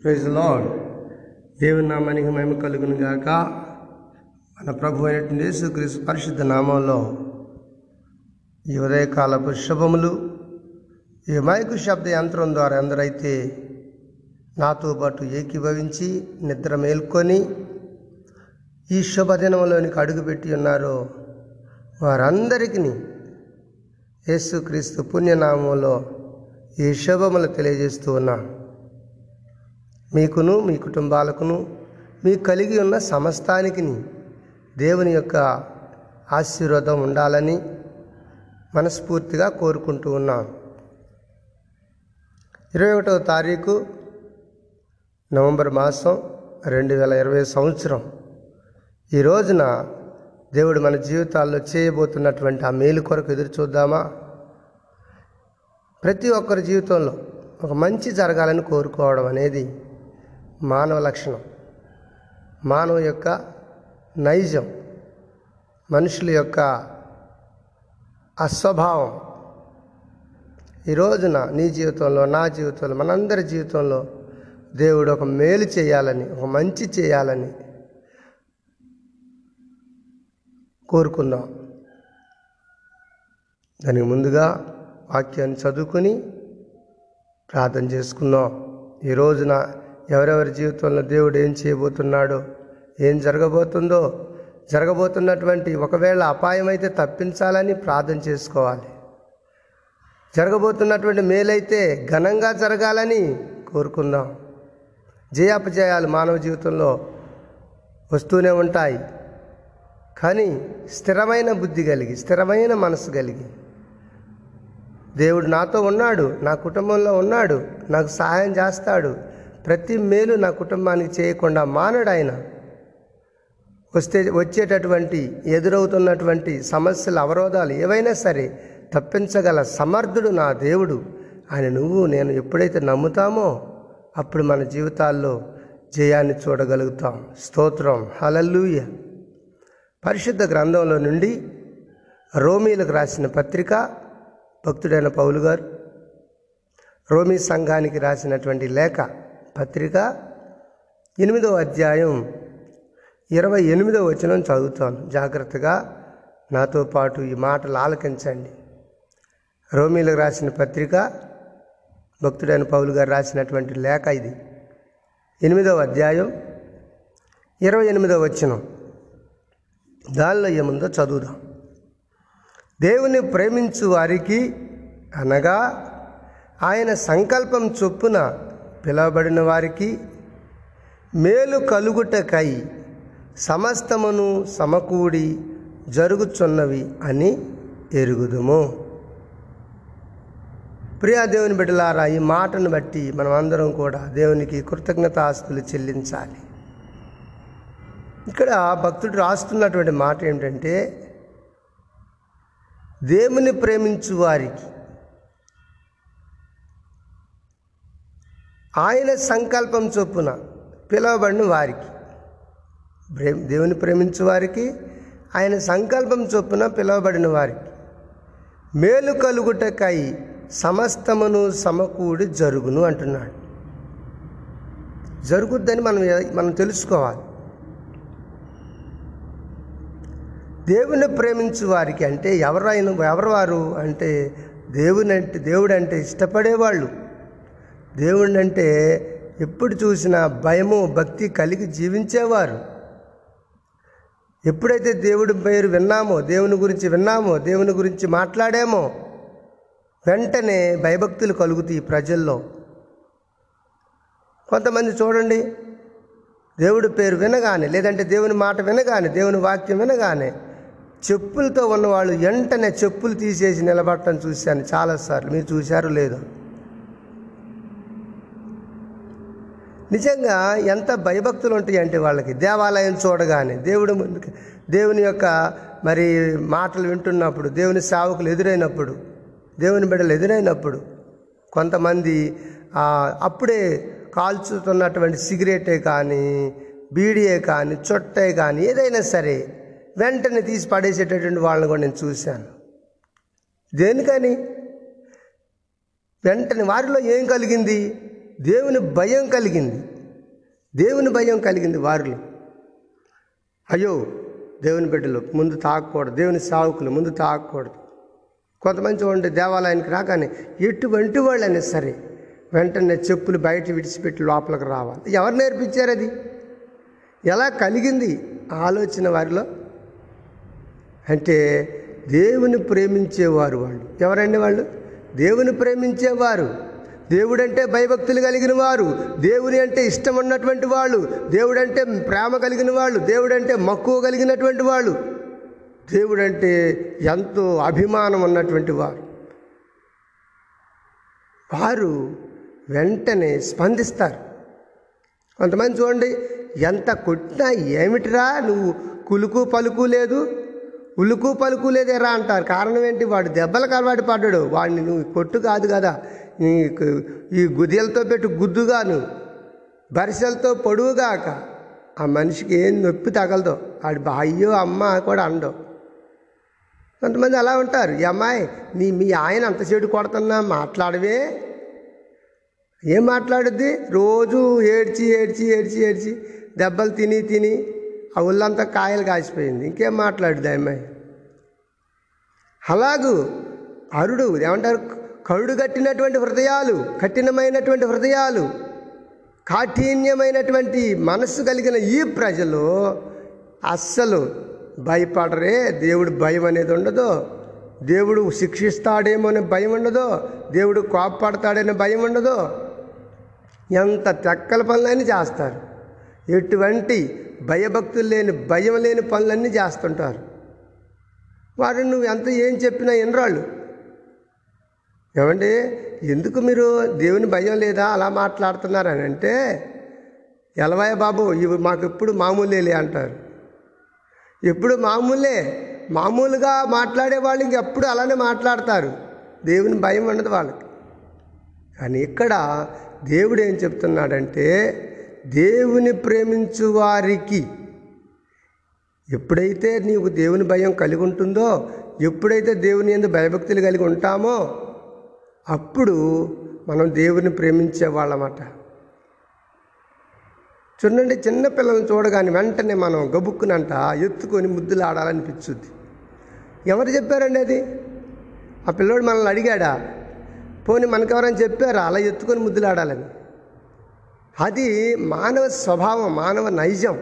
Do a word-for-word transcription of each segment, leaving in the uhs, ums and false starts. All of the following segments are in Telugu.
Praise lord. దేవుని నామానికి మహిమ కలుగును గాక. మన ప్రభు అయినటువంటి యేసుక్రీస్తు పరిశుద్ధ నామంలో ఈ ఉదయకాలపు శుభములు. ఈ మైకు శబ్ద యంత్రం ద్వారా అందరైతే నాతో పాటు ఏకీభవించి నిద్ర మేల్కొని ఈ శుభదినంలోనికి అడుగుపెట్టి ఉన్నారో వారందరికీ యేసుక్రీస్తు పుణ్యనామంలో ఈ శుభములు తెలియజేస్తూ ఉన్నా. మీకును మీ కుటుంబాలకును మీకు కలిగి ఉన్న సమస్తానికి దేవుని యొక్క ఆశీర్వాదం ఉండాలని మనస్ఫూర్తిగా కోరుకుంటూ ఉన్నాం. ఇరవై ఒకటవ తారీఖు నవంబర్ మాసం రెండు వేల ఇరవై సంవత్సరం ఈ రోజున దేవుడు మన జీవితాల్లో చేయబోతున్నటువంటి ఆ మేలు కొరకు ఎదురు చూద్దామా? ప్రతి ఒక్కరి జీవితంలో ఒక మంచి జరగాలని కోరుకోవడం అనేది మానవ లక్షణం, మానవ యొక్క నైజం, మనుషుల యొక్క అస్వభావం. ఈ రోజున నీ జీవితంలో, నా జీవితంలో, మనందరి జీవితంలో దేవుడు ఒక మేలు చేయాలని, ఒక మంచి చేయాలని కోరుకుందాం. దానికి ముందుగా వాక్యాన్ని చదువుకుని ప్రార్థన చేసుకుందాం. ఈ రోజున ఎవరెవరి జీవితంలో దేవుడు ఏం చేయబోతున్నాడో, ఏం జరగబోతుందో, జరగబోతున్నటువంటి ఒకవేళ అపాయమైతే తప్పించాలని ప్రార్థన చేసుకోవాలి. జరగబోతున్నటువంటి మేలైతే ఘనంగా జరగాలని కోరుకుందాం. జయాపజయాలు మానవ జీవితంలో వస్తూనే ఉంటాయి, కానీ స్థిరమైన బుద్ధి కలిగి, స్థిరమైన మనసు కలిగి, దేవుడు నాతో ఉన్నాడు, నా కుటుంబంలో ఉన్నాడు, నాకు సహాయం చేస్తాడు, ప్రతి మేలు నా కుటుంబానికి చేయకుండా మానడు ఆయన, వస్తే వచ్చేటటువంటి ఎదురవుతున్నటువంటి సమస్యలు, అవరోధాలు ఏవైనా సరే తప్పించగల సమర్థుడు నా దేవుడు, ఆయన నువ్వు నేను ఎప్పుడైతే నమ్ముతామో అప్పుడు మన జీవితాల్లో జయాన్ని చూడగలుగుతాం. స్తోత్రం, హల్లెలూయ. పరిశుద్ధ గ్రంథంలో నుండి రోమీలకు రాసిన పత్రిక, భక్తుడైన పౌలు గారు రోమీ సంఘానికి రాసినటువంటి లేఖ, పత్రిక ఎనిమిదవ అధ్యాయం ఇరవై ఎనిమిదవ వచనం చదువుతాను. జాగ్రత్తగా నాతో పాటు ఈ మాటలు ఆలకించండి. రోమీలకు రాసిన పత్రిక, భక్తుడైన పౌలు గారు రాసినటువంటి లేఖ ఇది, ఎనిమిదవ అధ్యాయం ఇరవై ఎనిమిదవ వచనం. దానిలో ఏముందో చదువుదాం. దేవుని ప్రేమించు వారికి, అనగా ఆయన సంకల్పం చొప్పున పిలవబడిన వారికి మేలు కలుగుటకై సమస్తమును సమకూడి జరుగుచున్నవి అని ఎరుగుదుము. ప్రియా దేవుని బిడ్డలారా, ఈ మాటను బట్టి మనం అందరం కూడా దేవునికి కృతజ్ఞత ఆస్తులు చెల్లించాలి. ఇక్కడ భక్తుడు రాస్తున్నటువంటి మాట ఏమిటంటే, దేవుని ప్రేమించు వారికి ఆయన సంకల్పం చొప్పున పిలవబడిన వారికి, దేవుని ప్రేమించు వారికి ఆయన సంకల్పం చొప్పున పిలవబడిన వారికి మేలు కలుగుటకై సమస్తమును సమకూడి జరుగును అంటున్నాడు. జరుగుద్దని మనం మనం తెలుసుకోవాలి. దేవుని ప్రేమించు వారికి అంటే ఎవరు ఆయన ఎవరు వారు అంటే దేవుని అంటే దేవుడు అంటే ఇష్టపడేవాళ్ళు, దేవుడు అంటే ఎప్పుడు చూసినా భయము భక్తి కలిగి జీవించేవారు. ఎప్పుడైతే దేవుడి పేరు విన్నామో, దేవుని గురించి విన్నామో, దేవుని గురించి మాట్లాడామో వెంటనే భయభక్తులు కలుగుతాయి ప్రజల్లో. కొంతమంది చూడండి, దేవుడి పేరు వినగానే, లేదంటే దేవుని మాట వినగానే, దేవుని వాక్యం వినగానే చెప్పులతో ఉన్నవాళ్ళు వెంటనే చెప్పులు తీసేసి నిలబడటం చూశాను చాలాసార్లు. మీరు చూశారు లేదో? నిజంగా ఎంత భయభక్తులు ఉంటాయంటే వాళ్ళకి, దేవాలయం చూడగానే, దేవుడు దేవుని యొక్క మరి మాటలు వింటున్నప్పుడు, దేవుని సేవకులు ఎదురైనప్పుడు, దేవుని బిడ్డలు ఎదురైనప్పుడు కొంతమంది అప్పుడే కాల్చుతున్నటువంటి సిగరెటే కానీ, బీడియే కానీ, చొట్టే కానీ, ఏదైనా సరే వెంటనే తీసి పడేసేటటువంటి వాళ్ళని కూడా నేను చూశాను. దేనికని? వెంటనే వారిలో ఏం కలిగింది? దేవుని భయం కలిగింది, దేవుని భయం కలిగింది వారిలో. అయ్యో దేవుని బిడ్డలు ముందు తాకూడదు, దేవుని సావుకులు ముందు తాకూడదు. కొంతమంది చూడండి, దేవాలయానికి రాగానే ఎటువంటి వాళ్ళైనా సరే వెంటనే చెప్పులు బయట విడిచిపెట్టి లోపలికి రావాలి. ఎవరు నేర్పించారు? అది ఎలా కలిగింది ఆలోచన వారిలో? అంటే దేవుని ప్రేమించేవారు వాళ్ళు. ఎవరండి వాళ్ళు? దేవుని ప్రేమించేవారు, దేవుడంటే భయభక్తులు కలిగిన వారు, దేవుని అంటే ఇష్టం ఉన్నటువంటి వాళ్ళు, దేవుడంటే ప్రేమ కలిగిన వాళ్ళు, దేవుడంటే మక్కువ కలిగినటువంటి వాళ్ళు, దేవుడంటే ఎంతో అభిమానం ఉన్నటువంటి వారు. వారు వెంటనే స్పందిస్తారు. కొంతమంది చూడండి, ఎంత కొట్టినా ఏమిటిరా నువ్వు కులుకు పలుకు లేదు, ఉలుకు పలుకు లేదేరా అంటారు. కారణం ఏంటి? వాడు దెబ్బలు కలవాడి పడ్డాడు. వాడిని నువ్వు కొట్టు కాదు కదా, ఈ గుదిలతో పెట్టు గుద్దుగాను, బరిసెలతో పొడువుగాక. ఆ మనిషికి ఏం నొప్పి తగలదో, వాడి అయ్యో అమ్మ కూడా అండో. కొంతమంది అలా ఉంటారు. ఈ అమ్మాయి నీ మీ ఆయన అంత చెడు కొడుతున్నా మాట్లాడవే, ఏం మాట్లాడుద్ది? రోజు ఏడ్చి ఏడ్చి ఏడ్చి ఏడ్చి దెబ్బలు తిని తిని ఆ ఒళ్ళంతా కాయలు కాసిపోయింది, ఇంకేం మాట్లాడుద్ది అమ్మాయి? అలాగూ అరుడు ఏమంటారు, కరుడు కట్టినటువంటి హృదయాలు, కఠినమైనటువంటి హృదయాలు, కాఠిన్యమైనటువంటి మనస్సు కలిగిన ఈ ప్రజలు అస్సలు భయపడరే. దేవుడు భయం అనేది ఉండదు, దేవుడు శిక్షిస్తాడేమో అనే భయం ఉండదు, దేవుడు కోపపడతాడనే భయం ఉండదు. ఎంత తెక్కల పనులన్నీ చేస్తారు, ఎటువంటి భయభక్తులు లేని భయం లేని పనులన్నీ చేస్తుంటారు. వారిని నువ్వు ఎంత ఏం చెప్పినా ఎన్రాళ్ళు. ఏమండి ఎందుకు మీరు దేవుని భయం లేదా అలా మాట్లాడుతున్నారని అంటే, ఎలవయ్య బాబు ఇవి మాకు ఎప్పుడు మామూలేలే అంటారు. ఎప్పుడు మామూలే, మామూలుగా మాట్లాడే వాళ్ళు ఇంకెప్పుడు అలానే మాట్లాడతారు, దేవుని భయం ఉండదు వాళ్ళకి. కానీ ఇక్కడ దేవుడు ఏం చెప్తున్నాడంటే, దేవుని ప్రేమించు వారికి ఎప్పుడైతే నీకు దేవుని భయం కలిగి ఉంటుందో, ఎప్పుడైతే దేవుని యందు భయభక్తులు కలిగి ఉంటామో, అప్పుడు మనం దేవుని ప్రేమించేవాళ్ళమాట. చూడండి, చిన్నపిల్లలను చూడగానే వెంటనే మనం గబుక్కునంట ఎత్తుకొని ముద్దులు ఆడాలనిపించుద్ది. ఎవరు చెప్పారండి అది? ఆ పిల్లోడు మనల్ని అడిగాడా? పోనీ మనకెవరని చెప్పారా అలా ఎత్తుకొని ముద్దులు ఆడాలని? అది మానవ స్వభావం, మానవ నైజం.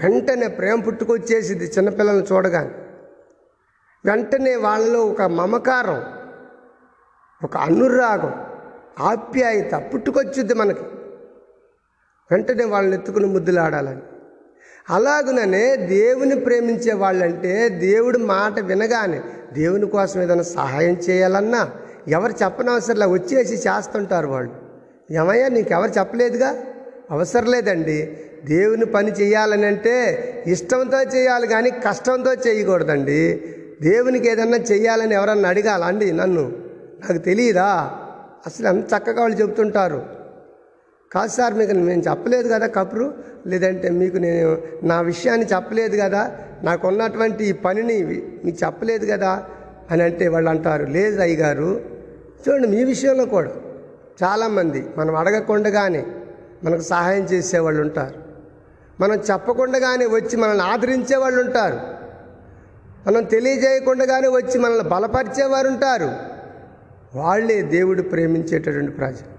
వెంటనే ప్రేమ పుట్టుకొచ్చేసింది చిన్నపిల్లలను చూడగానే. వెంటనే వాళ్ళలో ఒక మమకారం, ఒక అనురాగం, ఆప్యాయత పుట్టుకొచ్చుద్ది మనకి, వెంటనే వాళ్ళని ఎత్తుకుని ముద్దులాడాలని. అలాగుననే దేవుని ప్రేమించే వాళ్ళంటే, దేవుడు మాట వినగానే దేవుని కోసం ఏదైనా సహాయం చేయాలన్నా ఎవరు చెప్పనవసరంలా వచ్చేసి చేస్తుంటారు వాళ్ళు. ఏమయ్యా నీకెవరు చెప్పలేదుగా, అవసరం లేదండి. దేవుని పని చేయాలని అంటే ఇష్టంతో చేయాలి, కానీ కష్టంతో చేయకూడదండి. దేవునికి ఏదన్నా చేయాలని ఎవరన్నా అడగాలండి నన్ను, నాకు తెలియదా అసలు? ఎంత చక్కగా వాళ్ళు చెబుతుంటారు. కాదు సార్ మీకు నేను చెప్పలేదు కదా కబురు, లేదంటే మీకు నేను నా విషయాన్ని చెప్పలేదు కదా, నాకు ఉన్నటువంటి ఈ పనిని మీకు చెప్పలేదు కదా అని అంటే వాళ్ళు అంటారు, లేదు అయ్యగారు. చూడండి, మీ విషయంలో కూడా చాలామంది మనం అడగకుండానే మనకు సహాయం చేసేవాళ్ళు ఉంటారు, మనం చెప్పకుండానే వచ్చి మనల్ని ఆదరించే వాళ్ళు ఉంటారు, మనం తెలియజేయకుండానే వచ్చి మనల్ని బలపరిచేవారు ఉంటారు. వాళ్ళే దేవుడు ప్రేమించేటటువంటి ప్రజలు,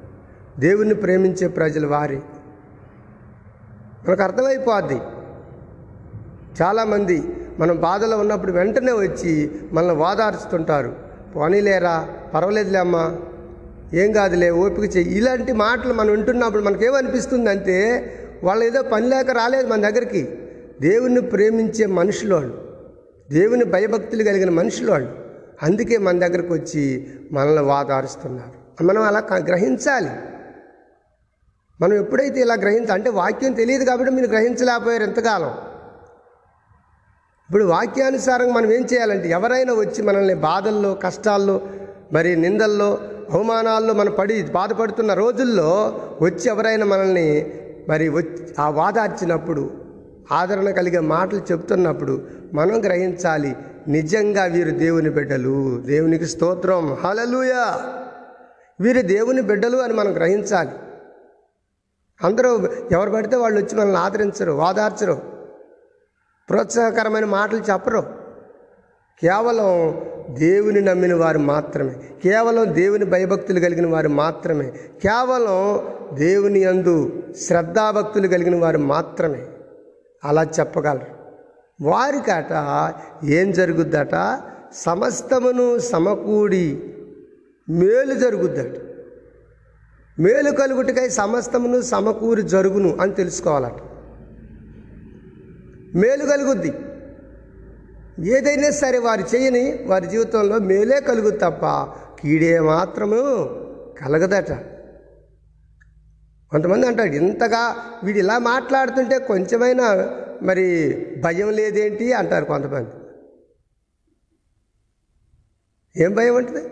దేవుణ్ణి ప్రేమించే ప్రజలు వారి. మనకు అర్థమైపోద్ది, చాలామంది మనం బాధలో ఉన్నప్పుడు వెంటనే వచ్చి మనల్ని ఓదార్చుతుంటారు. పోనీలేరా, పర్వాలేదులే అమ్మా, ఏం కాదులే, ఓపిక చెయ్యి. ఇలాంటి మాటలు మనం వింటున్నప్పుడు మనకేమనిపిస్తుంది అంటే, వాళ్ళు ఏదో పని లేక రాలేదు మన దగ్గరికి. దేవుణ్ణి ప్రేమించే మనుషులు వాళ్ళు, దేవుని భయభక్తులు కలిగిన మనుషులు వాళ్ళు, అందుకే మన దగ్గరకు వచ్చి మనల్ని వాదారుస్తున్నారు. మనం అలా గ్రహించాలి. మనం ఎప్పుడైతే ఇలా గ్రహించాలి అంటే, వాక్యం తెలియదు కాబట్టి మీరు గ్రహించలేకపోయారు ఎంతకాలం. ఇప్పుడు వాక్యానుసారంగా మనం ఏం చేయాలంటే, ఎవరైనా వచ్చి మనల్ని బాధల్లో, కష్టాల్లో, మరి నిందల్లో, అవమానాల్లో మనం పడి బాధపడుతున్న రోజుల్లో వచ్చి ఎవరైనా మనల్ని మరి ఆ వాదార్చినప్పుడు, ఆదరణ కలిగే మాటలు చెప్తున్నప్పుడు మనం గ్రహించాలి, నిజంగా వీరు దేవుని బిడ్డలు. దేవునికి స్తోత్రం, హల్లెలూయా. వీరు దేవుని బిడ్డలు అని మనం గ్రహించాలి. అందరూ ఎవరు పడితే వాళ్ళు వచ్చి మనల్ని ఆదరించరు, ఓదార్చరు, ప్రోత్సాహకరమైన మాటలు చెప్పరు. కేవలం దేవుని నమ్మిన వారు మాత్రమే, కేవలం దేవుని భయభక్తులు కలిగిన వారు మాత్రమే, కేవలం దేవుని యందు శ్రద్ధాభక్తులు కలిగిన వారు మాత్రమే అలా చెప్పగలరు. వారికట ఏం జరుగుద్దట? సమస్తమును సమకూడి మేలు జరుగుద్దట. మేలు కలుగుటకై సమస్తమును సమకూరి జరుగును అని తెలుసుకోవాలట. మేలు కలుగుద్ది. ఏదైనా సరే వారు చేయని వారి జీవితంలో మేలే కలుగుద్ది తప్ప కీడే మాత్రము కలగదట. కొంతమంది అంటాడు, ఇంతగా వీడు ఇలా మాట్లాడుతుంటే కొంచెమైనా మరి భయం లేదేంటి అంటారు కొంతమంది. ఏం భయం ఉంటుంది?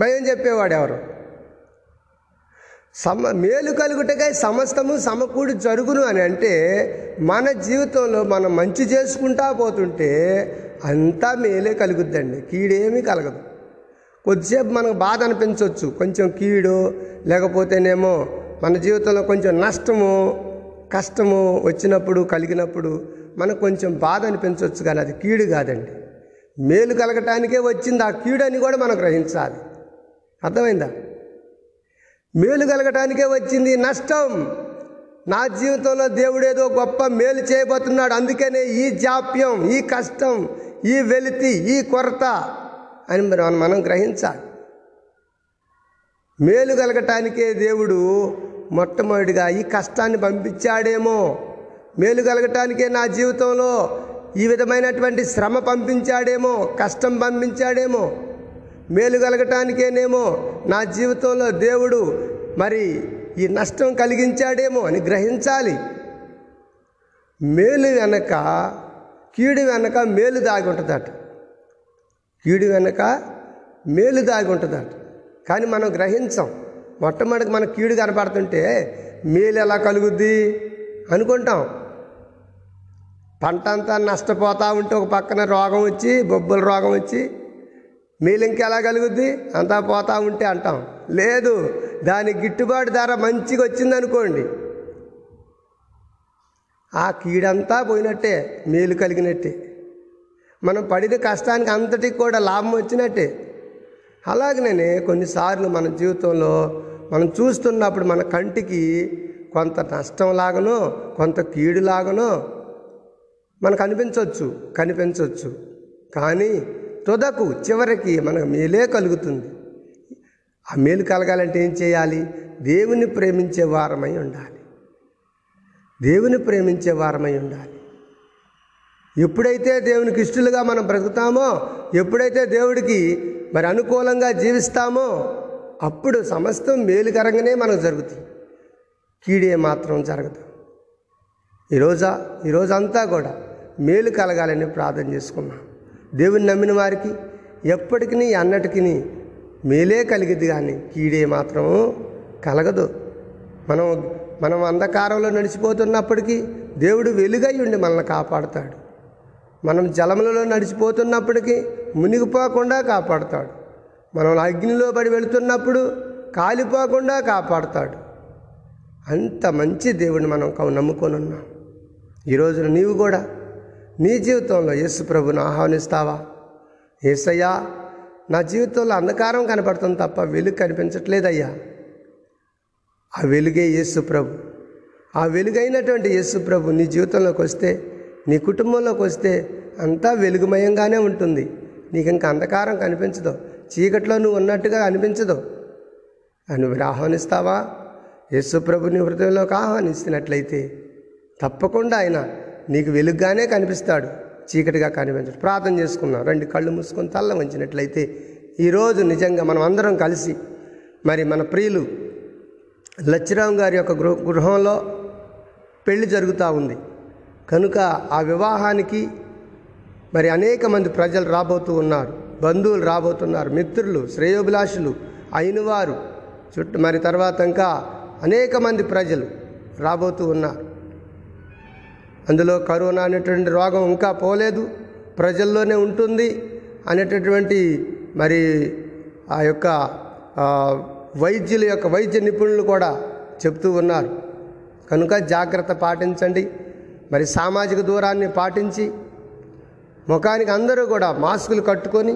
భయం చెప్పేవాడు ఎవరు? సమ మేలు కలుగుటకై సమస్తము సమకూడి జరుగును అని అంటే మన జీవితంలో మనం మంచి చేసుకుంటా పోతుంటే అంతా మేలే కలుగుద్దండి, కీడేమీ కలగదు. కొద్దిసేపు మనకు బాధ అనిపించవచ్చు, కొంచెం కీడు లేకపోతేనేమో మన జీవితంలో కొంచెం నష్టము కష్టము వచ్చినప్పుడు కలిగినప్పుడు మనకు కొంచెం బాధ అనిపించవచ్చు, కానీ అది కీడు కాదండి. మేలు కలగటానికే వచ్చింది ఆ కీడు అని కూడా మనం గ్రహించాలి. అర్థమైందా? మేలు కలగటానికే వచ్చింది నష్టం. నా జీవితంలో దేవుడేదో గొప్ప మేలు చేయబోతున్నాడు, అందుకనే ఈ జాప్యం, ఈ కష్టం, ఈ వెలితి, ఈ కొరత అని మనం మనం గ్రహించాలి. మేలు కలగటానికే దేవుడు మొట్టమొదటిగా ఈ కష్టాన్ని పంపించాడేమో, మేలు కలగటానికే నా జీవితంలో ఈ విధమైనటువంటి శ్రమ పంపించాడేమో, కష్టం పంపించాడేమో, మేలు కలగటానికేనేమో నా జీవితంలో దేవుడు మరి ఈ నష్టం కలిగించాడేమో అని గ్రహించాలి. మేలు వెనక కీడు వెనక మేలు దాగి ఉంటుందట, కీడు వెనక మేలు దాగి ఉంటుందట, కానీ మనం గ్రహించాం. మొట్టమొదటి మన కీడు కనపడుతుంటే మేలు ఎలా కలుగుద్ది అనుకుంటాం. పంట అంతా నష్టపోతూ ఉంటే ఒక పక్కన రోగం వచ్చి, బొబ్బల రోగం వచ్చి, మేలు ఇంకెలా కలుగుద్ది, అంతా పోతూ ఉంటే అంటాం. లేదు, దాని గిట్టుబాటు ధర మంచిగా వచ్చిందనుకోండి, ఆ కీడంతా పోయినట్టే, మేలు కలిగినట్టే, మనం పడిన కష్టానికి అంతటికి కూడా లాభం వచ్చినట్టే. అలాగనే కొన్నిసార్లు మన జీవితంలో మనం చూస్తున్నప్పుడు మన కంటికి కొంత నష్టం లాగనో కొంత కీడు లాగనో మనకు అనిపించవచ్చు కనిపించవచ్చు కానీ తుదకు చివరికి మనకు మేలే కలుగుతుంది. ఆ మేలు కలగాలంటే ఏం చేయాలి? దేవుని ప్రేమించే వారమై ఉండాలి, దేవుని ప్రేమించే వారమై ఉండాలి. ఎప్పుడైతే దేవునికి ఇష్టలుగా మనం బ్రతుకుతామో, ఎప్పుడైతే దేవుడికి మరి అనుకూలంగా జీవిస్తామో, అప్పుడు సమస్తం మేలుకరంగానే మనకు జరుగుతుంది, కీడే మాత్రం జరగదు. ఈరోజా ఈరోజంతా కూడా మేలు కలగాలని ప్రార్థన చేసుకున్నాం. దేవుని నమ్మిన వారికి ఎప్పటికీ అన్నటికీ మేలే కలిగింది, కానీ కీడే మాత్రం కలగదు. మనం మనం అంధకారంలో నడిచిపోతున్నప్పటికీ దేవుడు వెలుగై ఉండి మనల్ని కాపాడుతాడు. మనం జలములలో నడిచిపోతున్నప్పటికీ మునిగిపోకుండా కాపాడుతాడు. మనం అగ్నిలో పడి వెళుతున్నప్పుడు కాలిపోకుండా కాపాడుతాడు. అంత మంచి దేవుడిని మనం నమ్ముకొని ఉన్నాం. ఈరోజు నీవు కూడా నీ జీవితంలో యేసు ప్రభువును ఆహ్వానిస్తావా? యేసయ్యా, నా జీవితంలో అంధకారం కనపడుతుంది తప్ప వెలుగు కనిపించట్లేదయ్యా. ఆ వెలుగే యేసు ప్రభు. ఆ వెలుగైనటువంటి యేసు ప్రభు నీ జీవితంలోకి వస్తే, నీ కుటుంబంలోకి వస్తే అంతా వెలుగుమయంగానే ఉంటుంది. నీకు ఇంకా అంధకారం కనిపించదు, చీకట్లో నువ్వు ఉన్నట్టుగా అనిపించదు. నువ్వు ఆహ్వానిస్తావా? యేసు ప్రభుని హృదయంలోకి ఆహ్వానిస్తున్నట్లయితే తప్పకుండా ఆయన నీకు వెలుగుగానే కనిపిస్తాడు, చీకటిగా కనిపించడు. ప్రార్థన చేసుకున్నాం. రెండు కళ్ళు మూసుకొని తల్ల వంచినట్లయితే ఈరోజు నిజంగా మనం అందరం కలిసి మరి మన ప్రియులు లచ్చిరామ్ గారి యొక్క గృహ గృహంలో పెళ్లి జరుగుతూ ఉంది కనుక ఆ వివాహానికి మరి అనేక మంది ప్రజలు రాబోతూ ఉన్నారు, బంధువులు రాబోతున్నారు, మిత్రులు, శ్రేయోభిలాషులు అయినవారు చుట్టూ మరి తర్వాత ఇంకా అనేక మంది ప్రజలు రాబోతూ ఉన్నారు. అందులో కరోనా అనేటువంటి రోగం ఇంకా పోలేదు, ప్రజల్లోనే ఉంటుంది అనేటటువంటి మరి ఆ యొక్క వైద్యుల యొక్క వైద్య నిపుణులు కూడా చెప్తూ ఉన్నారు. కనుక జాగ్రత్త పాటించండి. మరి సామాజిక దూరాన్ని పాటించి ముఖానికి అందరూ కూడా మాస్కులు కట్టుకొని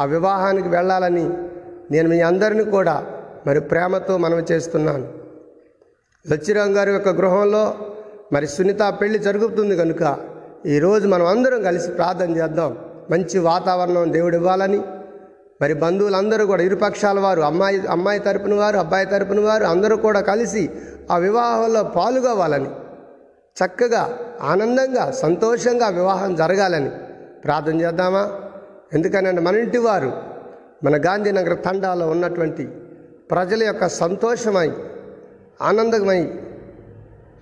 ఆ వివాహానికి వెళ్ళాలని నేను మీ అందరినీ కూడా మరి ప్రేమతో మనవి చేస్తున్నాను. లచ్చిరామ్ గారి యొక్క గృహంలో మరి సునీత పెళ్లి జరుగుతుంది కనుక ఈరోజు మనం అందరం కలిసి ప్రార్థన చేద్దాం. మంచి వాతావరణం దేవుడు ఇవ్వాలని, మరి బంధువులందరూ కూడా ఇరుపక్షాల వారు, అమ్మాయి అమ్మాయి తరపున వారు, అబ్బాయి తరపున వారు అందరూ కూడా కలిసి ఆ వివాహంలో పాలుగవ్వాలని, చక్కగా ఆనందంగా సంతోషంగా వివాహం జరగాలని ప్రార్థన చేద్దామా? ఎందుకనంటే మన ఇంటి వారు మన గాంధీనగర్ తండాలో ఉన్నటువంటి ప్రజల యొక్క సంతోషమై ఆనందమై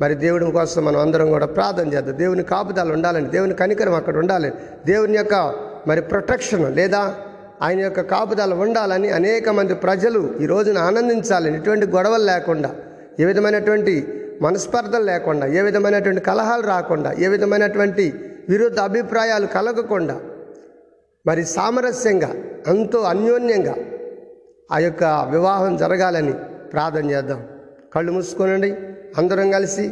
మరి దేవుడి కోసం మనం అందరం కూడా ప్రార్థన చేద్దాం. దేవుని కాపుదలు ఉండాలని, దేవుని కనికరం అక్కడ ఉండాలని, దేవుని యొక్క మరి ప్రొటెక్షన్ లేదా ఆయన యొక్క కాపుదలు ఉండాలని అనేక మంది ప్రజలు ఈ రోజున ఆనందించాలని, ఎటువంటి గొడవలు లేకుండా, ఏ విధమైనటువంటి మనస్పర్ధలు లేకుండా, ఏ విధమైనటువంటి కలహాలు రాకుండా, ఏ విధమైనటువంటి విరుద్ధ అభిప్రాయాలు కలగకుండా, మరి సామరస్యంగా ఎంతో అన్యోన్యంగా ఆ యొక్క వివాహం జరగాలని ప్రార్థన చేద్దాం. కళ్ళు మూసుకోనండి. అందరం కలిసి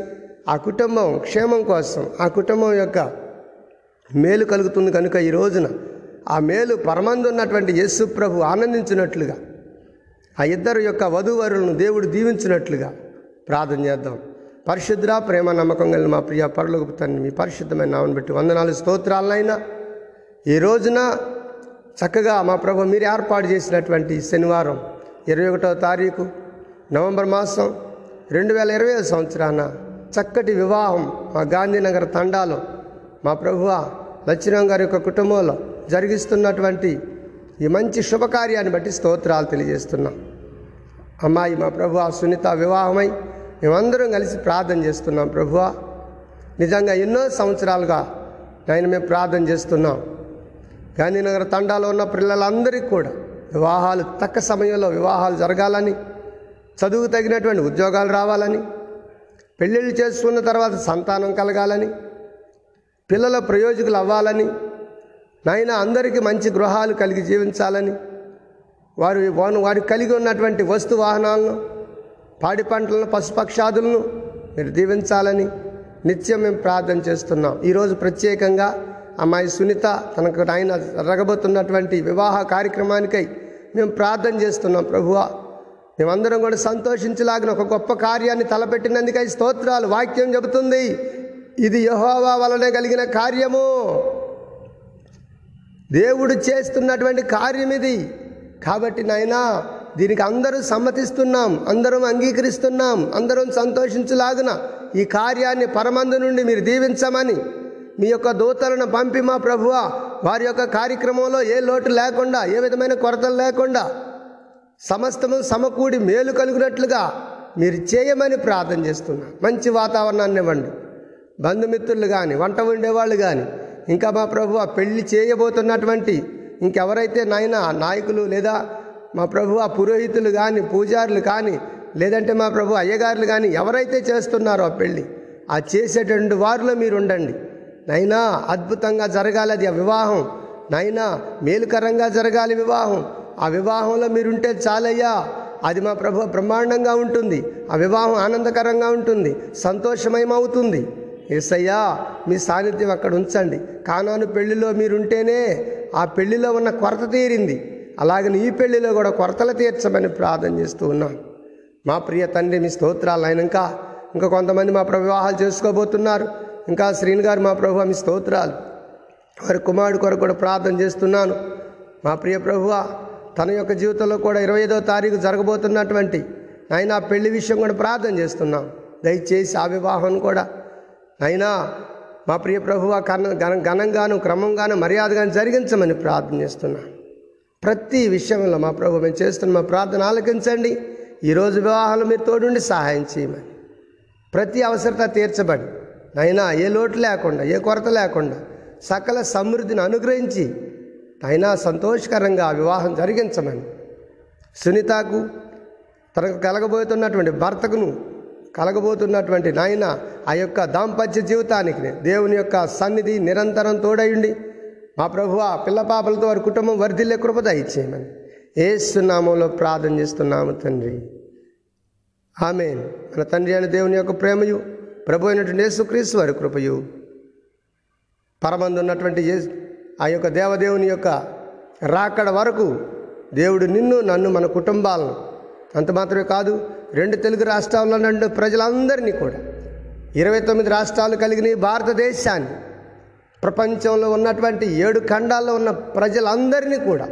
ఆ కుటుంబం క్షేమం కోసం, ఆ కుటుంబం యొక్క మేలు కలుగుతుంది కనుక ఈ రోజున ఆ మేలు పరమందు ఉన్నటువంటి యేసు ప్రభు ఆనందించినట్లుగా, ఆ ఇద్దరు యొక్క వధూవరులను దేవుడు దీవించినట్లుగా ప్రార్థన చేద్దాం. పరిశుద్ధ ప్రేమ నమ్మకం కలిగిన మా ప్రియ పరలోకపు తండ్రి, మీ పరిశుద్ధమైన నామం పెట్టి వందనాలు స్తోత్రాలైనా ఈ రోజున చక్కగా మా ప్రభు మీరు ఏర్పాటు చేసినటువంటి శనివారం ఇరవై ఒకటవ తారీఖు నవంబర్ మాసం రెండు వేల ఇరవై ఐదు సంవత్సరాన చక్కటి వివాహం మా గాంధీనగర్ తండాలో మా ప్రభువ లచ్చిరామ్ గారి యొక్క కుటుంబంలో జరిగిస్తున్నటువంటి ఈ మంచి శుభకార్యాన్ని బట్టి స్తోత్రాలు తెలియజేస్తున్నాం. అమ్మాయి మా ప్రభువ సునీత వివాహమై మేమందరం కలిసి ప్రార్థన చేస్తున్నాం. ప్రభువ నిజంగా ఎన్నో సంవత్సరాలుగా ఆయన మేము ప్రార్థన చేస్తున్నాం. గాంధీనగర్ తండాలో ఉన్న పిల్లలందరికీ కూడా వివాహాలు తక్కువ సమయంలో వివాహాలు జరగాలని, చదువు తగినటువంటి ఉద్యోగాలు రావాలని, పెళ్ళిళ్ళు చేసుకున్న తర్వాత సంతానం కలగాలని, పిల్లల ప్రయోజకులు అవ్వాలని, నాయన అందరికీ మంచి గృహాలు కలిగి జీవించాలని, వారు వారు కలిగి ఉన్నటువంటి వస్తు వాహనాలను, పాడి పంటలను, పశుపక్షాదులను మీరు దీవించాలని నిత్యం మేము ప్రార్థన చేస్తున్నాం. ఈరోజు ప్రత్యేకంగా అమ్మాయి సునీత తనకు ఆయన జరగబోతున్నటువంటి వివాహ కార్యక్రమానికై మేము ప్రార్థన చేస్తున్నాం. ప్రభువా మేమందరం కూడా సంతోషించలాగిన ఒక గొప్ప కార్యాన్ని తలపెట్టినందుకై స్తోత్రాలు. వాక్యం చెబుతుంది, ఇది యెహోవా వలనే కలిగిన కార్యము. దేవుడు చేస్తున్నటువంటి కార్యం ఇది. కాబట్టి నాయనా దీనికి అందరూ సమ్మతిస్తున్నాం, అందరం అంగీకరిస్తున్నాం, అందరం సంతోషించలాగిన ఈ కార్యాన్ని పరమందు నుండి మీరు దీవించమని మీ యొక్క దూతలను పంపి మా ప్రభువా వారి యొక్క కార్యక్రమంలో ఏ లోటు లేకుండా, ఏ విధమైన కొరతలు లేకుండా సమస్తము సమకూడి మేలు కలుగునట్లుగా మీరు చేయమని ప్రార్థన చేస్తున్నా. మంచి వాతావరణాన్ని ఇవ్వండి. బంధుమిత్రులు కానీ, వంట వండేవాళ్ళు కానీ, ఇంకా మా ప్రభువా పెళ్లి చేయబోతున్నటువంటి ఇంకెవరైతే నాయన నాయకులు లేదా మా ప్రభువా పురోహితులు కానీ, పూజారులు కానీ, లేదంటే మా ప్రభువా అయ్యగారులు కానీ ఎవరైతే చేస్తున్నారో ఆ పెళ్ళి, ఆ చేసేటువంటి వారిలో మీరు ఉండండి నాయనా. అద్భుతంగా జరగాలి అది ఆ వివాహం నాయనా, మేలుకరంగా జరగాలి వివాహం. ఆ వివాహంలో మీరుంటే చాలయ్యా, అది మా ప్రభు బ్రహ్మాండంగా ఉంటుంది. ఆ వివాహం ఆనందకరంగా ఉంటుంది, సంతోషమయమవుతుంది. ఏసయ్యా మీ సాన్నిధ్యం అక్కడ ఉంచండి. కానాను పెళ్లిలో మీరుంటేనే ఆ పెళ్లిలో ఉన్న కొరత తీరింది, అలాగని ఈ పెళ్లిలో కూడా కొరతలు తీర్చమని ప్రార్థన చేస్తూ ఉన్నాం. మా ప్రియ తండ్రి మీ స్తోత్రాలు ఆయన. ఇంకా ఇంకా కొంతమంది మా ప్రభు వివాహాలు చేసుకోబోతున్నారు. ఇంకా శ్రీని గారు మా ప్రభువా మీ స్తోత్రాలు. వారి కుమారుడు కొరకు కూడా ప్రార్థన చేస్తున్నాను. మా ప్రియ ప్రభువా తన యొక్క జీవితంలో కూడా ఇరవై ఐదో తారీఖు జరగబోతున్నటువంటి ఆయన పెళ్లి విషయం కూడా ప్రార్థన చేస్తున్నాం. దయచేసి ఆ వివాహం కూడా అయినా మా ప్రియ ప్రభువా ఘన ఘనంగాను క్రమంగాను మర్యాదగాను జరిగించమని ప్రార్థన చేస్తున్నాను. ప్రతి విషయంలో మా ప్రభు మేము చేస్తున్న మా ప్రార్థన ఆలకించండి. ఈరోజు వివాహాలు మీరు తోడుండి సహాయం చేయమని, ప్రతి అవసరత తీర్చబడి నాయనా ఏ లోటు లేకుండా, ఏ కొరత లేకుండా సకల సమృద్ధిని అనుగ్రహించి నాయనా సంతోషకరంగా వివాహం జరిగించమని, సునీతకు తనకు కలగబోతున్నటువంటి భర్తకును కలగబోతున్నటువంటి నాయన ఆ యొక్క దాంపత్య జీవితానికి దేవుని యొక్క సన్నిధి నిరంతరం తోడయుండి మా ప్రభువా పిల్లపాపలతో వారి కుటుంబం వర్ధిల్లే కృప దయచేయమని యేసు నామములో ప్రార్థన చేస్తున్నాము తండ్రి, ఆమేన్. మన తండ్రి అయిన దేవుని యొక్క ప్రేమయు, ప్రభు అయినటువంటి యేసుక్రీస్తు వారి కృపయు, పరమందు ఉన్నటువంటి ఆ యొక్క దేవదేవుని యొక్క రాకడ వరకు దేవుడు నిన్ను, నన్ను, మన కుటుంబాలను, అంత మాత్రమే కాదు రెండు తెలుగు రాష్ట్రాల్లో రెండు ప్రజలందరినీ కూడా, ఇరవై తొమ్మిది రాష్ట్రాలు కలిగిన భారతదేశాన్ని, ప్రపంచంలో ఉన్నటువంటి ఏడు ఖండాల్లో ఉన్న ప్రజలందరినీ కూడా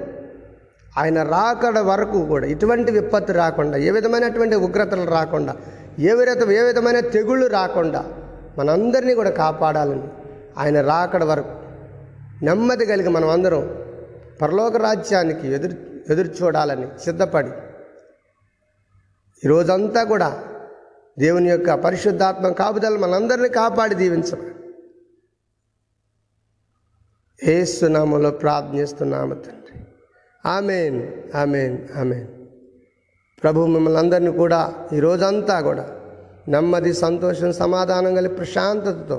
ఆయన రాకడ వరకు కూడా ఇటువంటి విపత్తు రాకుండా, ఏ విధమైనటువంటి ఉగ్రతలు రాకుండా, ఏ విధ ఏ విధమైన తెగుళ్ళు రాకుండా మనందరినీ కూడా కాపాడాలని ఆయన రాకడ వరకు నెమ్మది కలిగి మనం అందరం పరలోక రాజ్యానికి ఎదురు ఎదురు చూడాలని సిద్ధపడి ఈరోజంతా కూడా దేవుని యొక్క పరిశుద్ధాత్మ కాపుదల మనందరినీ కాపాడి దీవించమని యేసు నామములో ప్రార్థిస్తున్నాము తండ్రి, ఆమేన్, ఆమేన్, ఆమేన్. ప్రభు మిమ్మల్ని అందరినీ కూడా ఈరోజంతా కూడా నెమ్మది, సంతోషం, సమాధానం కలిగి ప్రశాంతతతో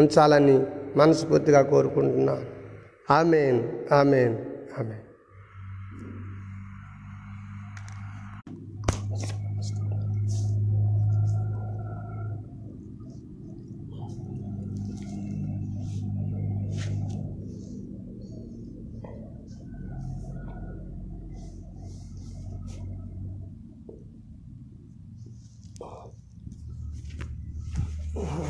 ఉంచాలని మనస్ఫూర్తిగా కోరుకుంటున్నాను. ఆమేన్, ఆమేన్, ఆమేన్.